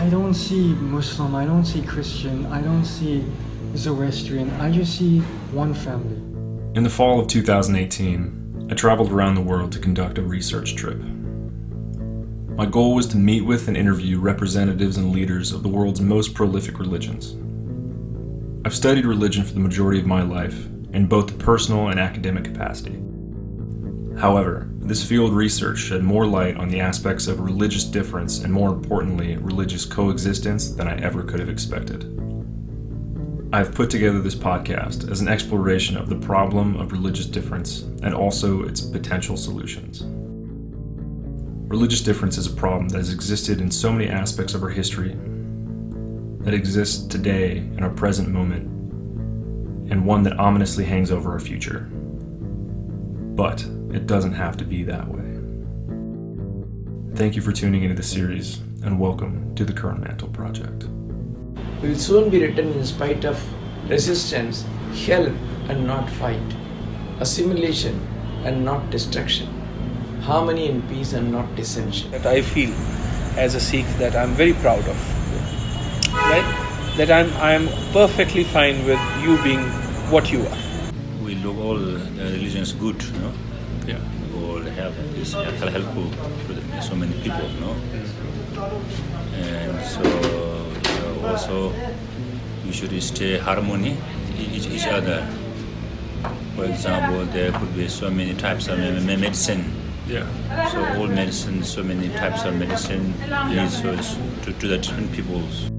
I don't see Muslim, I don't see Christian, I don't see Zoroastrian, I just see one family. In the fall of 2018, I traveled around the world to conduct a research trip. My goal was to meet with and interview representatives and leaders of the world's most prolific religions. I've studied religion for the majority of my life, in both the personal and academic capacity. However, this field research shed more light on the aspects of religious difference and, more importantly, religious coexistence than I ever could have expected. I've put together this podcast as an exploration of the problem of religious difference and also its potential solutions. Religious difference is a problem that has existed in so many aspects of our history, that exists today in our present moment, and one that ominously hangs over our future. But it doesn't have to be that way. Thank you for tuning into the series, and welcome to the Kernmantle Project. We will soon be written in spite of resistance, help and not fight, assimilation and not destruction, harmony and peace and not dissension. That I feel as a Sikh that I'm very proud of, right? That I'm perfectly fine with you being what you are. We look all religions good, you know? Yeah. We all help, it's helpful to so many people, you know? And so also we should stay harmony with each other. For example, there could be so many types of medicine. Yeah. So all medicine, so many types of medicine, yeah. So to the different peoples.